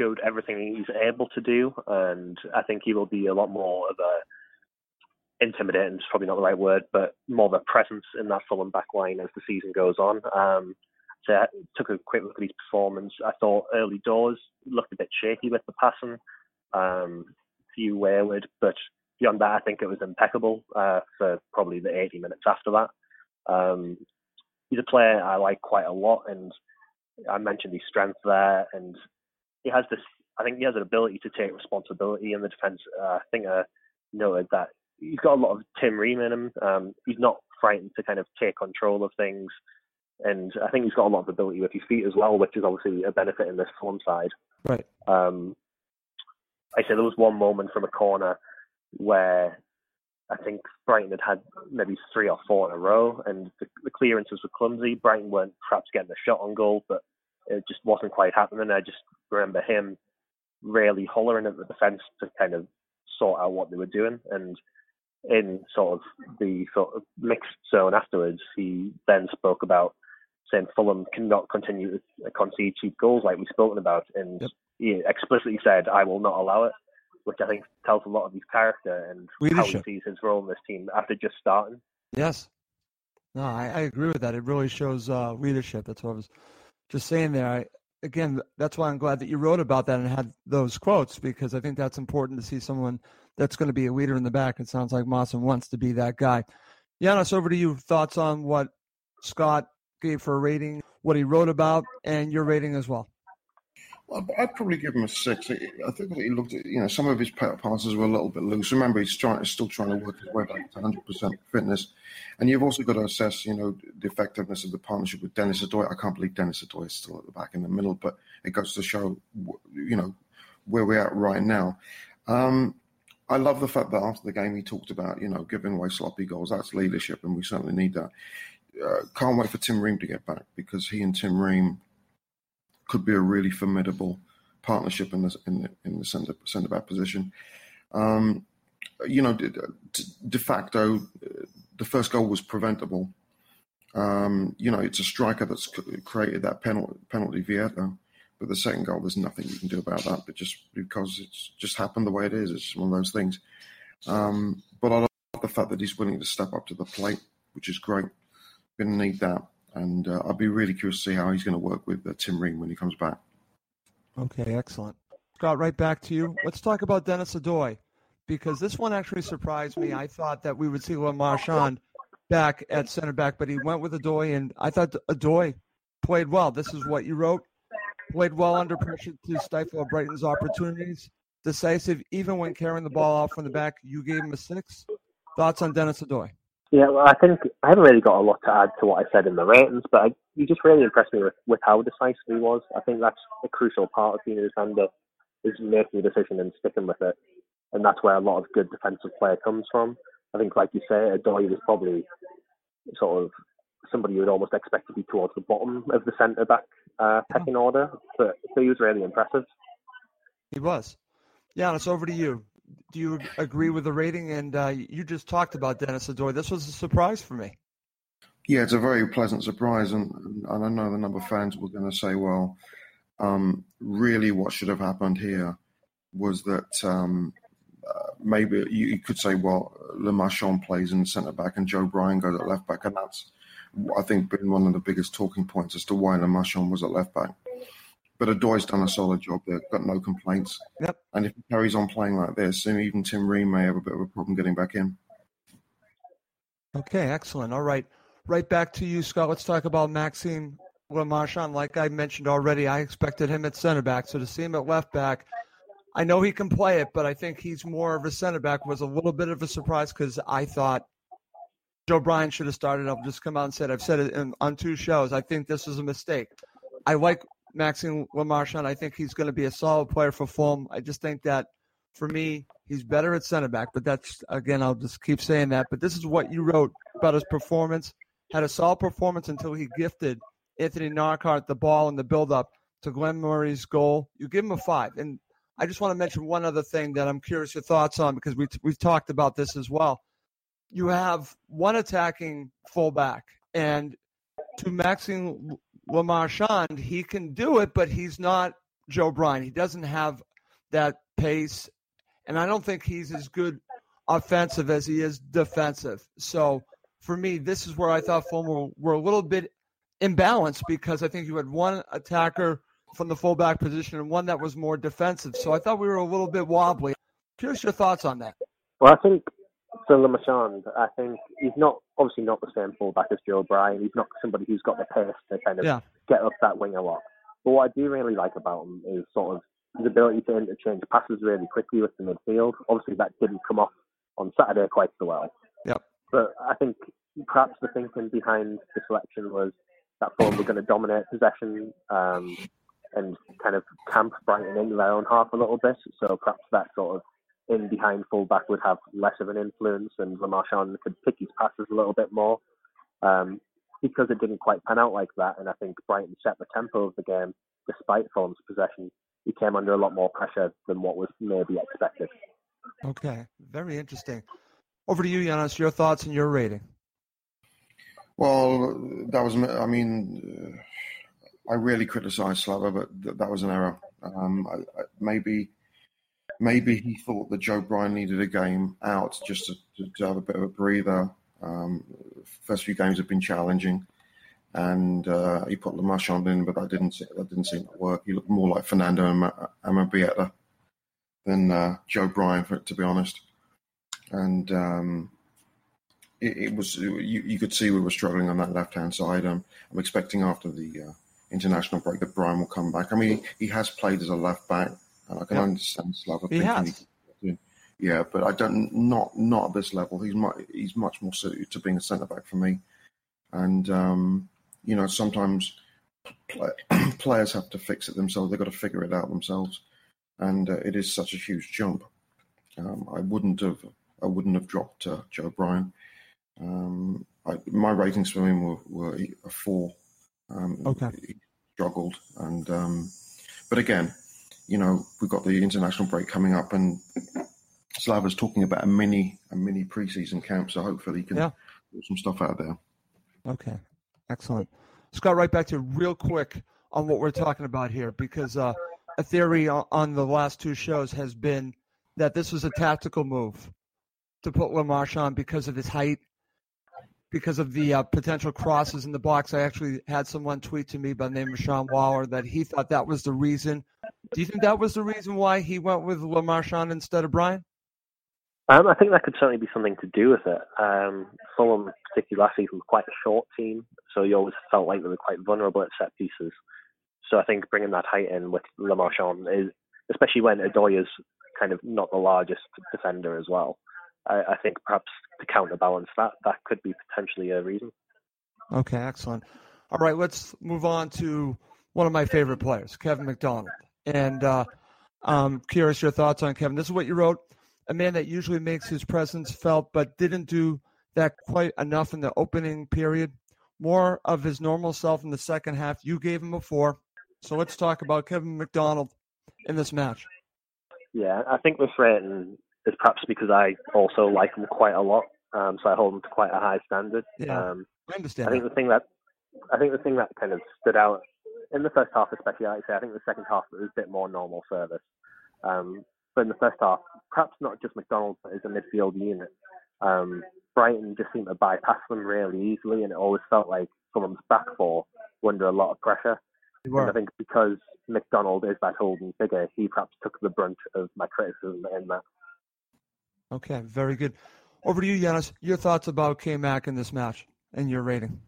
showed everything he's able to do, and I think he will be a lot more of a intimidating, it's probably not the right word, but more of a presence in that Fulham back line as the season goes on. Um So I took a quick look at his performance. I thought early doors looked a bit shaky with the passing, um, few wayward, but beyond that, I think it was impeccable uh, for probably the eighty minutes after that. Um, he's a player I like quite a lot, and I mentioned his strength there, and he has this. I think he has an ability to take responsibility in the defence. Uh, I think I noted that he's got a lot of Tim Ream in him. Um, he's not frightened to kind of take control of things. And I think he's got a lot of ability with his feet as well, which is obviously a benefit in this form side. Right. Um, I say there was one moment from a corner where I think Brighton had had maybe three or four in a row, and the, the clearances were clumsy. Brighton weren't perhaps getting a shot on goal, but it just wasn't quite happening. I just remember him really hollering at the defence to kind of sort out what they were doing. And in sort of the sort of mixed zone afterwards, he then spoke about saying Fulham cannot continue to concede cheap goals like we've spoken about, and yep. he explicitly said, "I will not allow it," which I think tells a lot of his character and leadership. How he sees his role in this team after just starting. Yes. No, I, I agree with that. It really shows uh, leadership. That's what I was just saying there. I, again, that's why I'm glad that you wrote about that and had those quotes, because I think that's important to see someone that's going to be a leader in the back. It sounds like Mawson wants to be that guy. Yanis, over to you. Thoughts on what Scott gave for a rating, what he wrote about, and your rating as well. I'd probably give him a six. I think that he looked at, you know, some of his passes were a little bit loose. Remember, he's trying, still trying to work his way back to one hundred percent fitness. And you've also got to assess, you know, the effectiveness of the partnership with Dennis Odoi. I can't believe Dennis Odoi is still at the back in the middle, but it goes to show, you know, where we're at right now. Um, I love the fact that after the game he talked about, you know, giving away sloppy goals. That's leadership, and we certainly need that. Uh, can't wait for Tim Ream to get back, because he and Tim Ream could be a really formidable partnership in the in the, in the centre centre back position. Um, you know, de, de facto, the first goal was preventable. Um, you know, it's a striker that's created that penalty, penalty Vietto, but the second goal, there's nothing you can do about that. But just because it's just happened the way it is, it's one of those things. Um, but I love the fact that he's willing to step up to the plate, which is great. Going to need that. And uh, I'd be really curious to see how he's going to work with uh, Tim Ream when he comes back. Okay, excellent. Scott, right back to you. Let's talk about Dennis Odoi, because this one actually surprised me. I thought that we would see Lenarchand back at center back, but he went with Odoi, and I thought Odoi played well. This is what you wrote. Played well under pressure to stifle Brighton's opportunities. Decisive, even when carrying the ball out from the back. You gave him a six. Thoughts on Dennis Odoi? Yeah, well, I think I haven't really got a lot to add to what I said in the ratings, but I, you just really impressed me with, with how decisive he was. I think that's a crucial part of being a defender, is making a decision and sticking with it. And that's where a lot of good defensive play comes from. I think, like you say, Odoi was probably sort of somebody you would almost expect to be towards the bottom of the centre-back uh, pecking order, but he was really impressive. He was. Yeah, it's over to you. Do you agree with the rating? And uh, you just talked about Dennis Odoi. This was a surprise for me. Yeah, it's a very pleasant surprise. And, and I know the number of fans were going to say, well, um, really what should have happened here was that um, uh, maybe you, you could say, well, Lenarchand plays in centre-back and Joe Bryan goes at left-back. And that's, I think, been one of the biggest talking points as to why Lenarchand was at left-back. But Odoi's done a solid job there, got no complaints. Yep. And if he carries on playing like this, then even Tim Ream may have a bit of a problem getting back in. Okay, excellent. All right. Right back to you, Scott. Let's talk about Maxime Lenarchand. Like I mentioned already, I expected him at center back. So to see him at left back, I know he can play it, but I think he's more of a center back, was a little bit of a surprise, because I thought Joe Bryan should have started. I'll just come out and say it. I've said it in, on two shows. I think this is a mistake. I like Maxime Lenarchand. I think he's going to be a solid player for Fulham. I just think that, for me, he's better at center back. But that's, again, I'll just keep saying that. But this is what you wrote about his performance. Had a solid performance until he gifted Anthony Northcott the ball in the build-up to Glenn Murray's goal. You give him a five. And I just want to mention one other thing that I'm curious your thoughts on, because we, we've talked about this as well. You have one attacking fullback, and to Maxime Lenarchand, he can do it, but he's not Joe Bryan. He doesn't have that pace, and I don't think he's as good offensive as he is defensive. So for me, this is where I thought Fulham were, were a little bit imbalanced, because I think you had one attacker from the fullback position and one that was more defensive. So I thought we were a little bit wobbly. Curious your thoughts on that. Well, I think for Lenarchand, I think he's not obviously not the same fullback as Joe Bryan. He's not somebody who's got the pace to kind of yeah. get up that wing a lot. But what I do really like about him is sort of his ability to interchange passes really quickly with the midfield. Obviously, that didn't come off on Saturday quite so well. Yep. But I think perhaps the thinking behind the selection was that Fulham were going to dominate possession um, and kind of camp Brighton into their own half a little bit. So perhaps that sort of in behind fullback would have less of an influence, and Lenarchand could pick his passes a little bit more um, because it didn't quite pan out like that. And I think Brighton set the tempo of the game despite Fulham's possession. He came under a lot more pressure than what was maybe expected. Okay, very interesting. Over to you, Yanis, your thoughts and your rating. Well, that was, I mean, I really criticised Slava, but that was an error. Um, I, I, maybe... Maybe he thought that Joe Bryan needed a game out just to, to, to have a bit of a breather. Um, first few games have been challenging, and uh, he put Lenarchand in, but that didn't that didn't seem to work. He looked more like Fernando Amabieta than uh, Joe Bryan, for, to be honest. And um, it, it was you, you could see we were struggling on that left hand side. Um, I'm expecting after the uh, international break that Bryan will come back. I mean, he, he has played as a left back, and I can yeah. understand Slav. He has. He, yeah, but I don't not not at this level. He's much he's much more suited to being a centre back for me. And um, you know, sometimes play, players have to fix it themselves. They've got to figure it out themselves. And uh, it is such a huge jump. Um, I wouldn't have I wouldn't have dropped uh, Joe Bryan. Um, I, my ratings for him were, were a four. Um, okay. He struggled, and um, but again, you know, we've got the international break coming up, and Slava's talking about a mini a mini pre-season camp, so hopefully he can yeah. get some stuff out there. Okay, excellent. Scott, right back to you real quick on what we're talking about here, because uh, a theory on the last two shows has been that this was a tactical move to put Lenarchand because of his height, because of the uh, potential crosses in the box. I actually had someone tweet to me by the name of Sean Waller that he thought that was the reason. Do you think that was the reason why he went with Lenarchand instead of Bryan? Um, I think that could certainly be something to do with it. Um, Fulham, particularly last season, was quite a short team, so you always felt like they were quite vulnerable at set pieces. So I think bringing that height in with Lenarchand, is, especially when Odoi is kind of not the largest defender as well, I, I think perhaps to counterbalance that, that could be potentially a reason. Okay, excellent. All right, let's move on to one of my favorite players, Kevin McDonald. And uh, I'm curious your thoughts on Kevin. This is what you wrote. A man that usually makes his presence felt but didn't do that quite enough in the opening period. More of his normal self in the second half. You gave him a four. So let's talk about Kevin McDonald in this match. Yeah, I think this rating is perhaps because I also like him quite a lot, um, so I hold him to quite a high standard. Yeah, um, I understand. I think the thing that I think the thing that kind of stood out in the first half, especially, like I say, I think the second half was a bit more normal service. Um, but in the first half, perhaps not just McDonald, but as a midfield unit, um, Brighton just seemed to bypass them really easily, and it always felt like someone's back four were under a lot of pressure. And I think because McDonald is that holding figure, he perhaps took the brunt of my criticism in that. Okay, very good. Over to you, Yanis. Your thoughts about K-Mac in this match and your rating?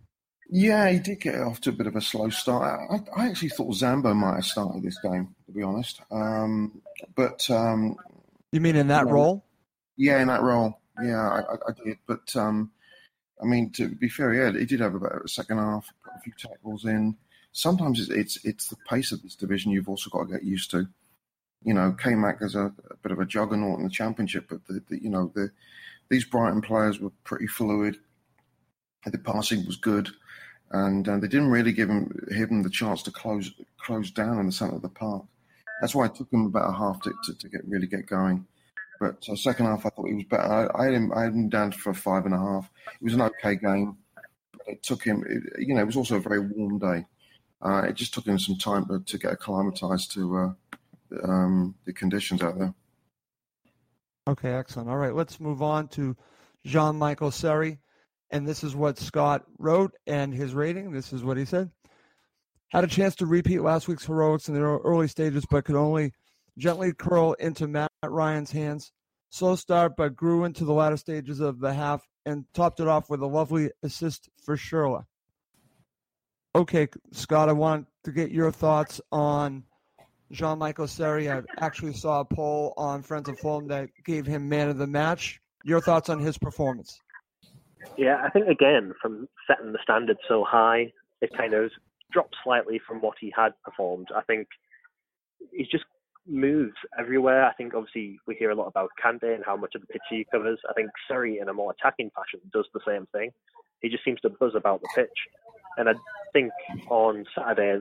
Yeah, he did get off to a bit of a slow start. I, I actually thought Zambo might have started this game, to be honest. Um, but um, you mean in that um, role? Yeah, in that role. Yeah, I, I did. But um, I mean, to be fair, yeah, he did have about a second half, got a few tackles in. Sometimes it's, it's it's the pace of this division you've also got to get used to. You know, K-Mac is a, a bit of a juggernaut in the Championship, but, the, the, you know, the, these Brighton players were pretty fluid. The passing was good, and uh, they didn't really give him, him the chance to close close down in the centre of the park. That's why it took him about a half to, to, to get really get going. But uh, second half, I thought he was better. I, I, had him, I had him down for five and a half. It was an okay game, but it took him, it, you know, it was also a very warm day. Uh, it just took him some time to, to get acclimatised to uh, Um, the conditions out there. Okay, excellent. All right, let's move on to Jean-Michael Seri. And this is what Scott wrote and his rating. This is what he said. Had a chance to repeat last week's heroics in the early stages, but could only gently curl into Matt Ryan's hands. Slow start, but grew into the latter stages of the half and topped it off with a lovely assist for Schürrle. Okay, Scott, I want to get your thoughts on Jean-Michael Seri. I actually saw a poll on Friends of Fulham that gave him man of the match. Your thoughts on his performance? Yeah, I think, again, from setting the standard so high, it kind of dropped slightly from what he had performed. I think he's just moves everywhere. I think, obviously, we hear a lot about Kante and how much of the pitch he covers. I think Seri, in a more attacking fashion, does the same thing. He just seems to buzz about the pitch. And I think on Saturday,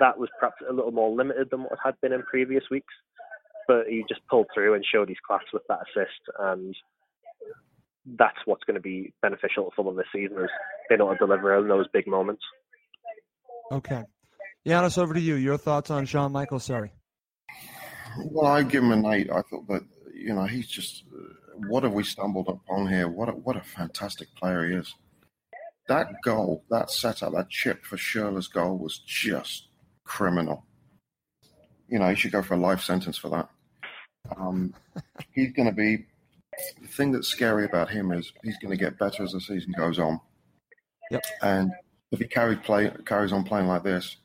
that was perhaps a little more limited than what had been in previous weeks, but he just pulled through and showed his class with that assist, and that's what's going to be beneficial for them this season, is they know how to deliver on those big moments. Okay. Yanis, over to you. Your thoughts on Jean-Michael Seri? Well, I give him an eight. I thought that, you know, he's just, what have we stumbled upon here? What a, what a fantastic player he is. That goal, that setup, that chip for Schürrle's goal was just criminal. You know, he should go for a life sentence for that. Um, he's going to be... The thing that's scary about him is he's going to get better as the season goes on. Yep. And if he carry play, carries on playing like this,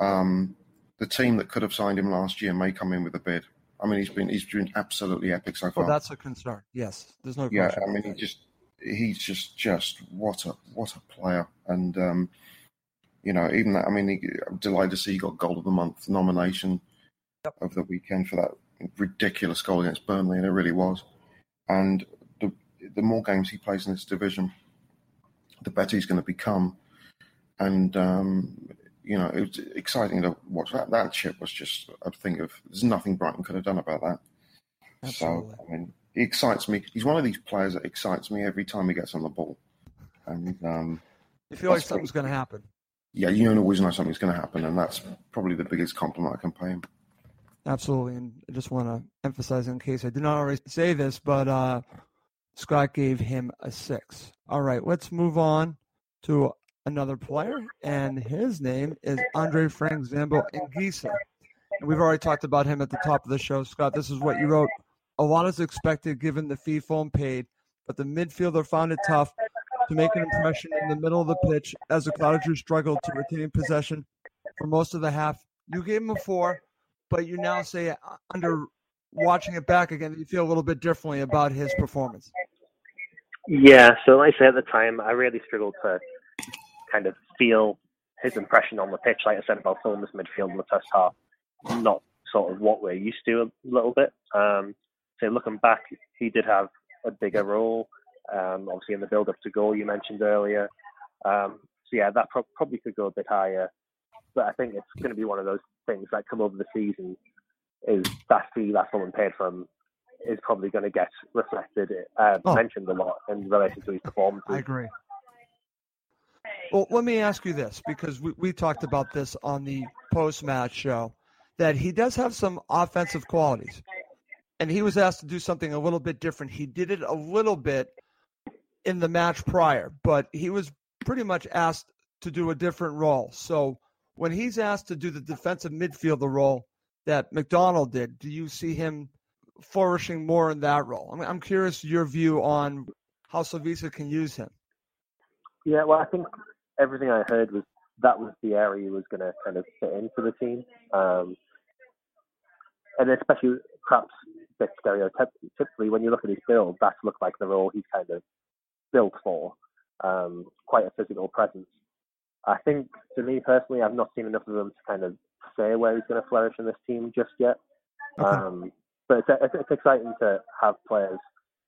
um, the team that could have signed him last year may come in with a bid. I mean, he's been he's been absolutely epic so far. Well, that's a concern. Yes, there's no. Yeah, I mean, he just he's just just what a what a player, and um, you know, even that. I mean, he, I'm delighted to see he got Goal of the Month nomination yep. over the weekend for that ridiculous goal against Burnley, and it really was. And the the more games he plays in this division, the better he's going to become. And um, you know, it was exciting to watch that. That chip was just a thing of there's nothing Brighton could have done about that. Absolutely. So I mean, he excites me. He's one of these players that excites me every time he gets on the ball. And um, you feel like something's going to happen. Yeah, you always know something's going to happen, and that's probably the biggest compliment I can pay him. Absolutely, and I just want to emphasize, in case I did not already say this, but uh, Scott gave him a six. All right, let's move on to another player, and his name is Andre Frank Zambo Anguissa. And we've already talked about him at the top of the show. Scott, this is what you wrote. A lot is expected given the fee Fulham paid, but the midfielder found it tough to make an impression in the middle of the pitch as the Clouders struggled to retain possession for most of the half. You gave him a four, but you now say, under watching it back again, you feel a little bit differently about his performance. Yeah, so like I said at the time, I really struggled to kind of feel his impression on the pitch, like I said about Fulham's midfield in the first half, not sort of what we're used to a little bit. Um, so looking back, he did have a bigger role, um, obviously in the build-up to goal you mentioned earlier. Um, so yeah, that pro- probably could go a bit higher. But I think it's going to be one of those things that come over the season, is that fee that Fulham paid for him is probably going to get reflected, uh, oh. mentioned a lot in relation to his performances. I agree. Well, let me ask you this, because we, we talked about this on the post-match show, that he does have some offensive qualities. And he was asked to do something a little bit different. He did it a little bit in the match prior, but he was pretty much asked to do a different role. So when he's asked to do the defensive midfielder role that McDonald did, do you see him flourishing more in that role? I mean, I'm curious your view on how Slaviša can use him. Yeah, well, I think everything I heard was that was the area he was going to kind of fit in for the team. Um, and especially perhaps a bit stereotypically, when you look at his build, that looked like the role he's kind of built for, um, quite a physical presence. I think, to me personally, I've not seen enough of him to kind of say where he's going to flourish in this team just yet. Okay. Um, but it's, it's, it's exciting to have players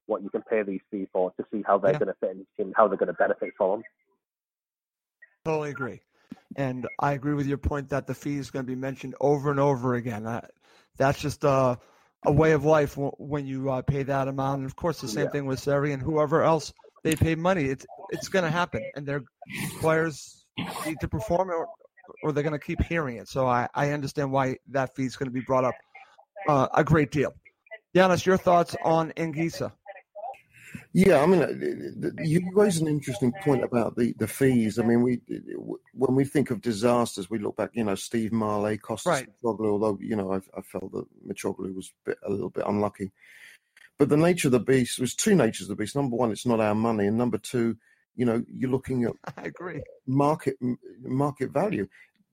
what you can pay these fees for, to see how they're yeah. going to fit in the team, how they're going to benefit from them. Totally agree. And I agree with your point that the fee is going to be mentioned over and over again. I, that's just a, a way of life when you uh, pay that amount. And, of course, the same yeah. thing with Seri and whoever else they pay money. It's it's going to happen, and their players need to perform or, or they're going to keep hearing it. So I, I understand why that fee is going to be brought up uh, a great deal. Yanis, your thoughts on Anguissa? Yeah, I mean, you raise an interesting point about the, the fees. I mean, we when we think of disasters, we look back, you know, Steve Marley, Kostas right. Mitroglou, although, you know, I, I felt that Mitroglou was a, bit, a little bit unlucky. But the nature of the beast was two natures of the beast. Number one, it's not our money. And number two, you know, you're looking at I agree. market market value.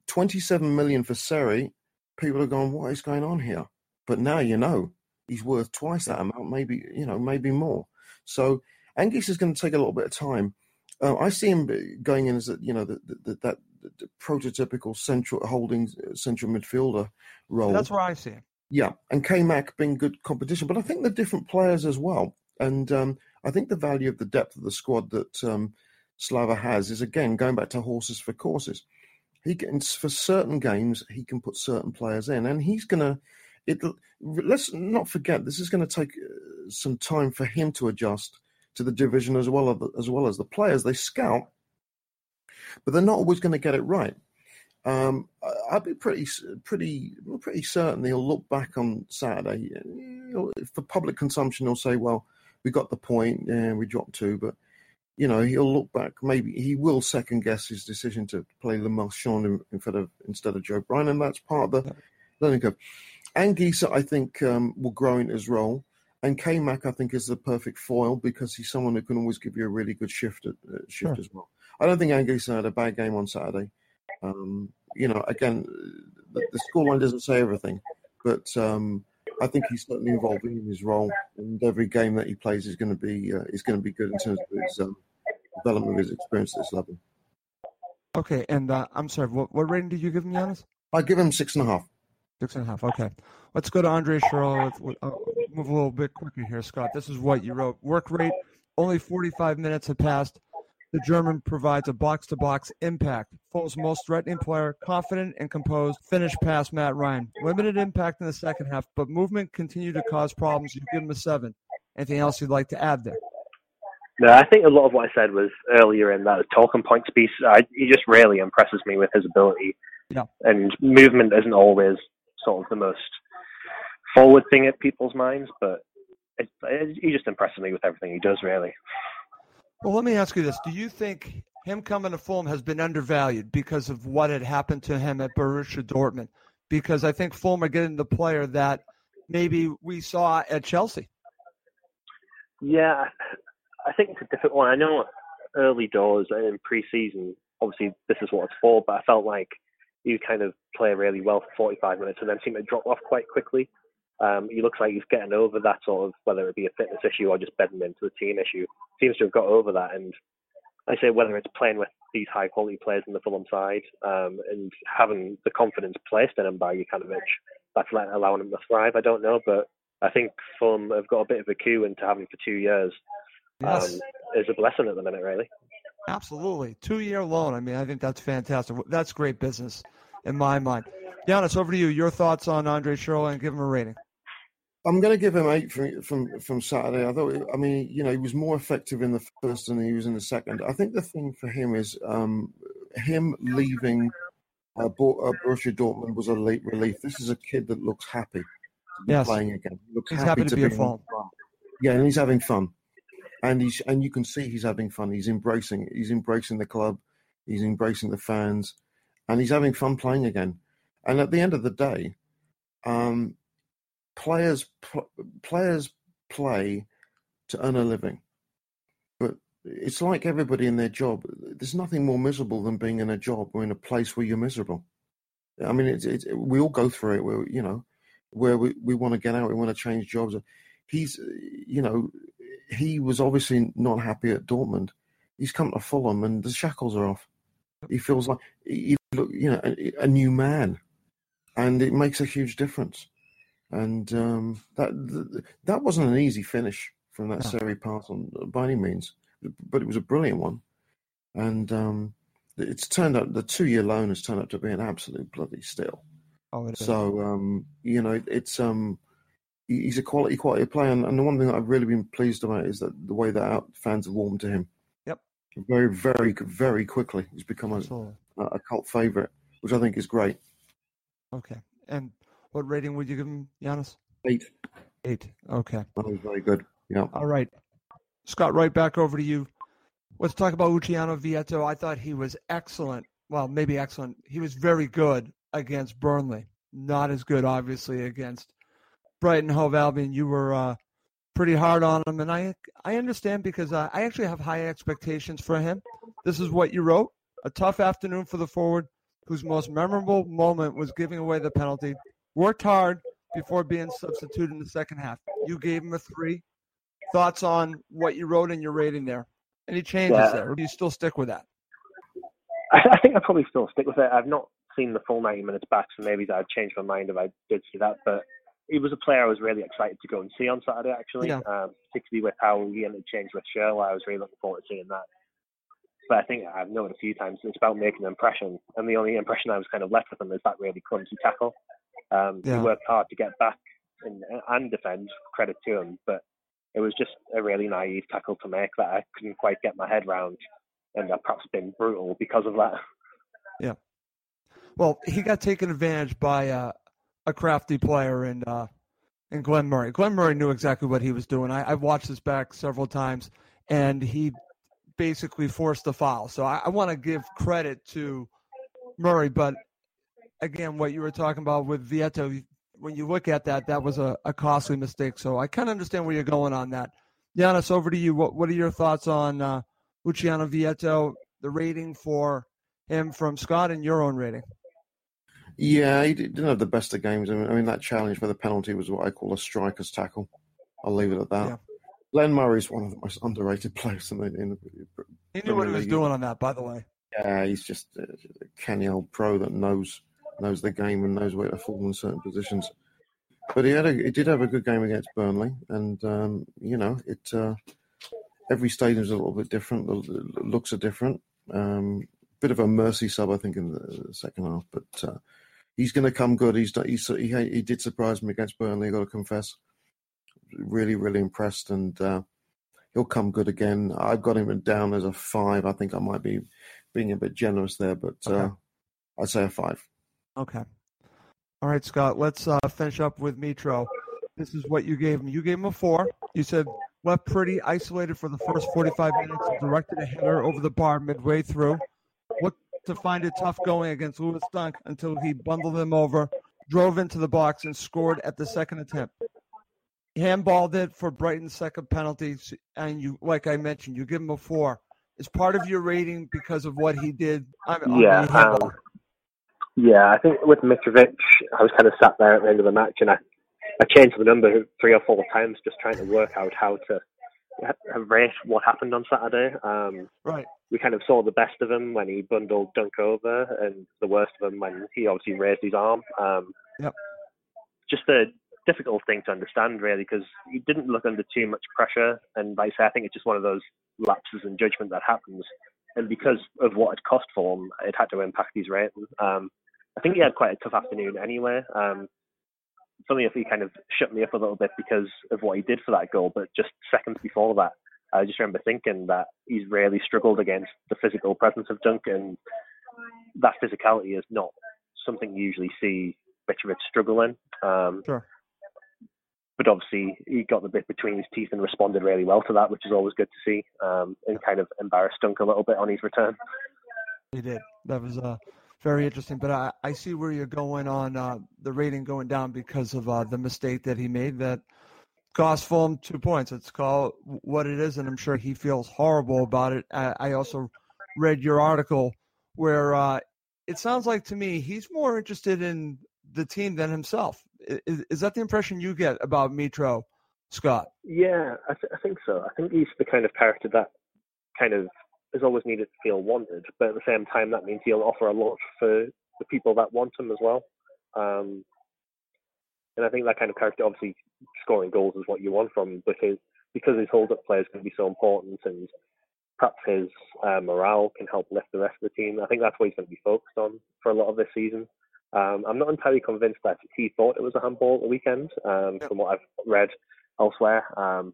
twenty-seven million dollars for Seri, people are going, what is going on here? But now you know he's worth twice that amount, maybe, you know, maybe more. So Anguissa is going to take a little bit of time. Uh, I see him going in as a, you know the, the, that the prototypical central holding central midfielder role. That's where I see him. Yeah, and K-Mac being good competition, but I think the different players as well, and um, I think the value of the depth of the squad that um, Slava has is again going back to horses for courses. He can, for certain games, he can put certain players in, and he's going to. It, let's not forget, this is going to take some time for him to adjust to the division as well as the, as well as the players. They scout, but they're not always going to get it right. Um, I'd be pretty pretty pretty certain he'll look back on Saturday. For public consumption, he'll say, well, we got the point, yeah, we dropped two, but you know, he'll look back. Maybe he will second-guess his decision to play Lenarchand instead of, instead of Joe Bryan, and that's part of the learning curve. Anguissa, I think, um, will grow in his role. And K-Mac, I think, is the perfect foil because he's someone who can always give you a really good shift at, uh, shift sure. as well. I don't think Anguissa had a bad game on Saturday. Um, you know, again, the, the scoreline doesn't say everything, but um, I think he's certainly evolving in his role, and every game that he plays is going to be uh, is going to be good in terms of his um, development of his experience at this level. Okay, and uh, I'm sorry, what, what rating did you give him, Yanis? I give him six and a half. Six and a half, okay. Let's go to Andre Schürrle. Let's I'll move a little bit quicker here, Scott. This is what you wrote. Work rate, only forty-five minutes have passed. The German provides a box-to-box impact. Fulham's most threatening player, confident and composed, finish past Matt Ryan. Limited impact in the second half, but movement continued to cause problems. You give him a seven. Anything else you'd like to add there? No, I think a lot of what I said was earlier in that talking points piece. I, he just really impresses me with his ability. Yeah. And movement isn't always sort of the most forward thing at people's minds, but it, it, he just impresses me with everything he does, really. Well, let me ask you this. Do you think him coming to Fulham has been undervalued because of what had happened to him at Borussia Dortmund? Because I think Fulham are getting the player that maybe we saw at Chelsea. Yeah, I think it's a different one. I know early doors and in pre-season, obviously this is what it's for, but I felt like you kind of play really well for forty-five minutes and then seem to drop off quite quickly. Um, he looks like he's getting over that sort of, whether it be a fitness issue or just bedding into the team issue. Seems to have got over that. And I say whether it's playing with these high-quality players in the Fulham side um, and having the confidence placed in him by Jokanović, that's allowing him to thrive. I don't know, but I think Fulham have got a bit of a coup into having for two years. Yes. Um, is a blessing at the minute, really. Absolutely. Two-year loan. I mean, I think that's fantastic. That's great business in my mind. Yanis, over to you. Your thoughts on Andre Schürrle and give him a rating. I'm going to give him eight from from, from Saturday. I thought, I mean, you know, he was more effective in the first than he was in the second. I think the thing for him is um, him leaving uh, Borussia Dortmund was a late relief. This is a kid that looks happy to be yes. playing again. He looks he's happy, happy to, to be a Fulham. Yeah, and he's having fun. And he's and you can see he's having fun. He's embracing. He's embracing the club. He's embracing the fans, and he's having fun playing again. And at the end of the day, um, players pl- players play to earn a living. But it's like everybody in their job. There's nothing more miserable than being in a job or in a place where you're miserable. I mean, it's, it's, we all go through it. Where you know, where we, we want to get out, we want to change jobs. He's, you know. He was obviously not happy at Dortmund. He's come to Fulham, and the shackles are off. He feels like he look, you know, a, a new man, and it makes a huge difference. And um, that that wasn't an easy finish from that no. Seri pass on by any means, but it was a brilliant one. And um, it's turned out the two-year loan has turned out to be an absolute bloody steal. Oh, it is. So um, you know, it's um. He's a quality, quality player, and, and the one thing that I've really been pleased about is that the way that our fans have warmed to him. Yep. Very, very, very quickly, he's become a, a cult favourite, which I think is great. Okay. And what rating would you give him, Yanis? Eight. Eight. Okay. That was very good. Yeah. All right, Scott. Right back over to you. Let's talk about Luciano Vietto. I thought he was excellent. Well, maybe excellent. He was very good against Burnley. Not as good, obviously, against Brighton Hove Albion. You were uh, pretty hard on him, and I I understand because uh, I actually have high expectations for him. This is what you wrote. A tough afternoon for the forward, whose most memorable moment was giving away the penalty. Worked hard before being substituted in the second half. You gave him a three. Thoughts on what you wrote and your rating there? Any changes yeah. there? Or do you still stick with that? I, I think I probably still stick with it. I've not seen the full ninety minutes back, so maybe I'd change my mind if I did see that, but he was a player I was really excited to go and see on Saturday, actually, yeah. um, particularly with how he interchanged with Schürrle. I was really looking forward to seeing that. But I think I've known a few times it's about making an impression, and the only impression I was kind of left with him is that really clumsy tackle. Um, yeah. He worked hard to get back and, and defend, credit to him, but it was just a really naive tackle to make that I couldn't quite get my head round, and I've perhaps been brutal because of that. Yeah. Well, he got taken advantage by Uh... a crafty player in, uh, in Glenn Murray. Glenn Murray knew exactly what he was doing. I, I've watched this back several times, and he basically forced the foul. So I, I want to give credit to Murray, but again, what you were talking about with Vietto, when you look at that, that was a, a costly mistake. So I kind of understand where you're going on that. Yanis, over to you. What, what are your thoughts on uh, Luciano Vietto, the rating for him from Scott, and your own rating? Yeah, he didn't have the best of games. I mean, I mean that challenge for the penalty was what I call a striker's tackle. I'll leave it at that. Yeah. Glenn Murray's one of the most underrated players in the, in the He knew what he was doing on that, by the way. Yeah, he's just a canny old pro that knows knows the game and knows where to fall in certain positions. But he had a, he did have a good game against Burnley, and um, you know, it. Uh, every stadium's a little bit different. The looks are different. Um, bit of a mercy sub, I think, in the second half. But uh, he's going to come good. He's he's he he did surprise me against Burnley. I've got to confess. Really, really impressed, and uh, he'll come good again. I've got him down as a five. I think I might be being a bit generous there, but okay. uh, I'd say a five. Okay. All right, Scott, let's uh, finish up with Mitro. This is what you gave him. You gave him a four. You said left pretty isolated for the first forty-five minutes and directed a header over the bar midway through. Looked to find it tough going against Lewis Dunk until he bundled him over, drove into the box, and scored at the second attempt. Handballed it for Brighton's second penalty, and you, like I mentioned, you give him a four. Is part of your rating because of what he did? I'm, yeah, um, yeah. I think with Mitrovic, I was kind of sat there at the end of the match, and I, I changed the number three or four times just trying to work out how to erase what happened on Saturday. Um, right. We kind of saw the best of him when he bundled Dunk over, and the worst of him when he obviously raised his arm. Um, yep. Just a difficult thing to understand, really, because he didn't look under too much pressure, and like I say, I think it's just one of those lapses in judgment that happens, and because of what it cost for him, it had to impact his rating. Um, I think he had quite a tough afternoon anyway. Um, funny if he kind of shut me up a little bit because of what he did for that goal, but just seconds before that, I just remember thinking that he's really struggled against the physical presence of Dunk, and that physicality is not something you usually see Mitrovic struggle in. Um, sure. But obviously, he got the bit between his teeth and responded really well to that, which is always good to see, um, and kind of embarrassed Dunk a little bit on his return. He did. That was uh, very interesting. But I, I see where you're going on uh, the rating going down because of uh, the mistake that he made that cost Fulham two points. It's called what it is, and I'm sure he feels horrible about it. I, I also read your article where uh, it sounds like to me he's more interested in the team than himself. Is, is that the impression you get about Mitro, Scott? Yeah, I, th- I think so. I think he's the kind of character that kind of is always needed to feel wanted, but at the same time, that means he'll offer a lot for the people that want him as well. Um, and I think that kind of character, obviously, scoring goals is what you want from him, but his, because his hold-up play is going to be so important, and perhaps his uh, morale can help lift the rest of the team. I think that's what he's going to be focused on for a lot of this season. Um, I'm not entirely convinced that he thought it was a handball at the weekend, um, yeah. from what I've read elsewhere, um,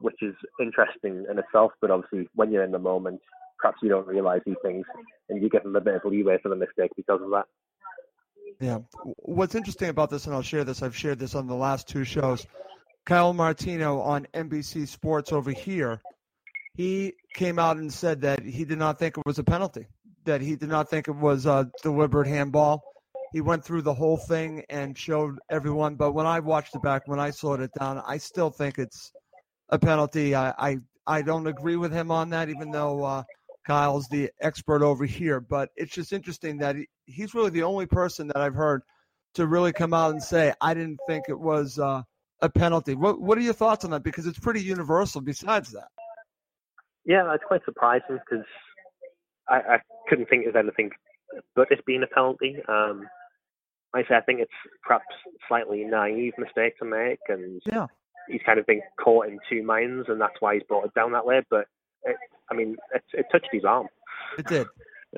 which is interesting in itself. But obviously, when you're in the moment, perhaps you don't realise these things, and you give them a bit of leeway for the mistake because of that. Yeah. What's interesting about this, and I'll share this, I've shared this on the last two shows, Kyle Martino on N B C Sports over here, he came out and said that he did not think it was a penalty, that he did not think it was a deliberate handball. He went through the whole thing and showed everyone. But when I watched it back, when I slowed it down, I still think it's a penalty. I I, I don't agree with him on that, even though uh, Kyle's the expert over here. But it's just interesting that he, he's really the only person that I've heard to really come out and say, I didn't think it was uh, a penalty. What, what are your thoughts on that? Because it's pretty universal besides that. Yeah, it's quite surprising because I, I couldn't think of anything but it's been a penalty. Um, like I say, I think it's perhaps slightly naive mistake to make, and yeah. he's kind of been caught in two minds, and that's why he's brought it down that way. But it, I mean, it, it touched his arm. It did.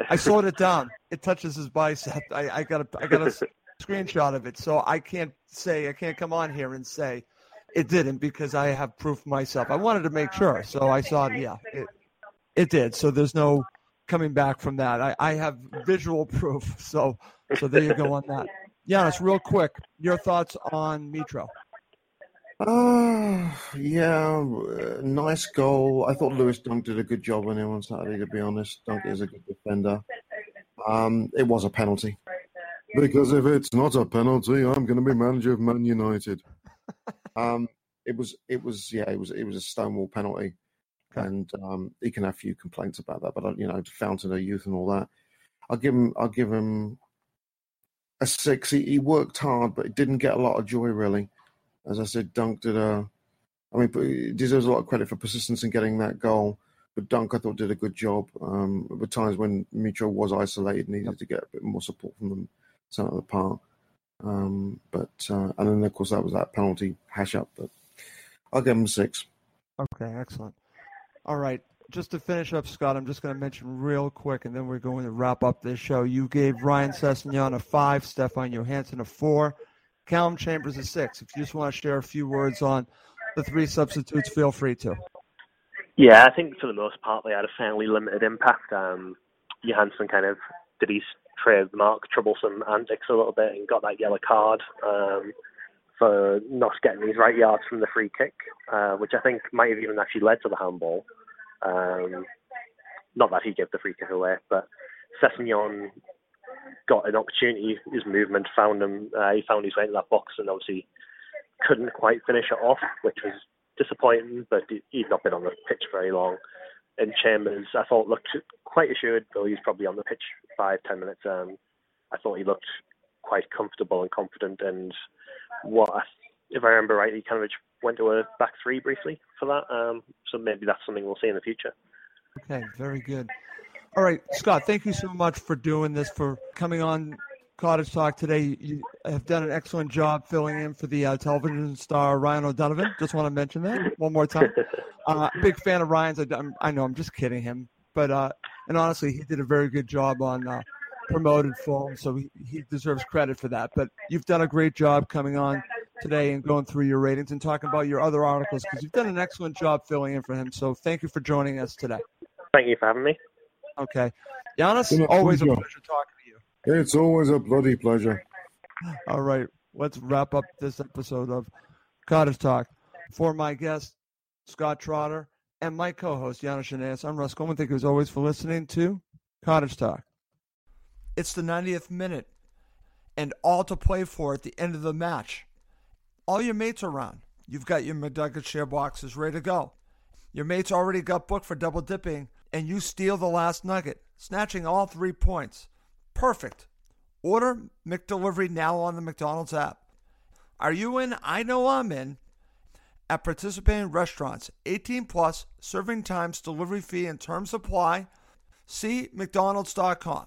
I slowed it down. It touches his bicep. I, I got a, I got a screenshot of it, so I can't say I can't come on here and say it didn't because I have proof myself. I wanted to make sure, so I saw it. Yeah, it, it did. So there's no coming back from that. I, I have visual proof. So so there you go on that. Yanis, real quick, your thoughts on Mitro? Uh, yeah, nice goal. I thought Lewis Dunk did a good job on him on Saturday, to be honest. Dunk is a good defender. Um, it was a penalty. Because if it's not a penalty, I'm going to be manager of Man United. um, it was, it was, yeah, it was, it was a stonewall penalty. Okay. And um, he can have a few complaints about that, but you know, Fountain of Youth and all that. I'll give him. I'll give him. a six. He, he worked hard, but it didn't get a lot of joy, really. As I said, Dunk did a... I mean, he deserves a lot of credit for persistence in getting that goal. But Dunk, I thought, did a good job. Um, at times when Mitro was isolated, needed to get a bit more support from the centre of the park. Um, but uh, and then, of course, that was that penalty hash-up. But I'll give him a six. Okay, excellent. All right, just to finish up, Scott, I'm just going to mention real quick, and then we're going to wrap up this show. You gave Ryan Sessegnon a five, Stefan Johansson a four, Callum Chambers a six. If you just want to share a few words on the three substitutes, feel free to. Yeah, I think for the most part they had a fairly limited impact. Um, Johansson kind of did his trademark troublesome antics a little bit and got that yellow card um, for not getting his right yards from the free kick, uh, which I think might have even actually led to the handball. Um, not that he gave the free kick away, but Sessegnon got an opportunity. His movement found him. Uh, he found his way into that box and obviously couldn't quite finish it off, which was disappointing, but he'd not been on the pitch very long. And Chambers, I thought, looked quite assured, though he was probably on the pitch five, ten minutes. Um, I thought he looked quite comfortable and confident. And what, I, if I remember right, he kind of went to a back three briefly for that. Um, so maybe that's something we'll see in the future. Okay, very good. All right, Scott, thank you so much for doing this, for coming on Cottage Talk today. You have done an excellent job filling in for the uh, television star Ryan O'Donovan. Just want to mention that one more time. Uh, big fan of Ryan's. I, I know I'm just kidding him, but uh, and honestly, he did a very good job on uh, promoted Fulham, so he, he deserves credit for that. But you've done a great job coming on today and going through your ratings and talking about your other articles, because you've done an excellent job filling in for him. So thank you for joining us today. Thank you for having me. Okay, Yanis, always a pleasure talking. It's always a bloody pleasure. All right, let's wrap up this episode of Cottage Talk. For my guest, Scott Trotter, and my co-host, Yanis Janaeus, I'm Russ Coleman. Thank you as always for listening to Cottage Talk. It's the ninetieth minute, and all to play for at the end of the match. All your mates are around. You've got your McNugget share boxes ready to go. Your mates already got booked for double dipping, and you steal the last nugget, snatching all three points. Perfect. Order McDelivery now on the McDonald's app. Are you in? I know I'm in. At participating restaurants, eighteen plus, serving times, delivery fee, and terms apply. See McDonald's dot com.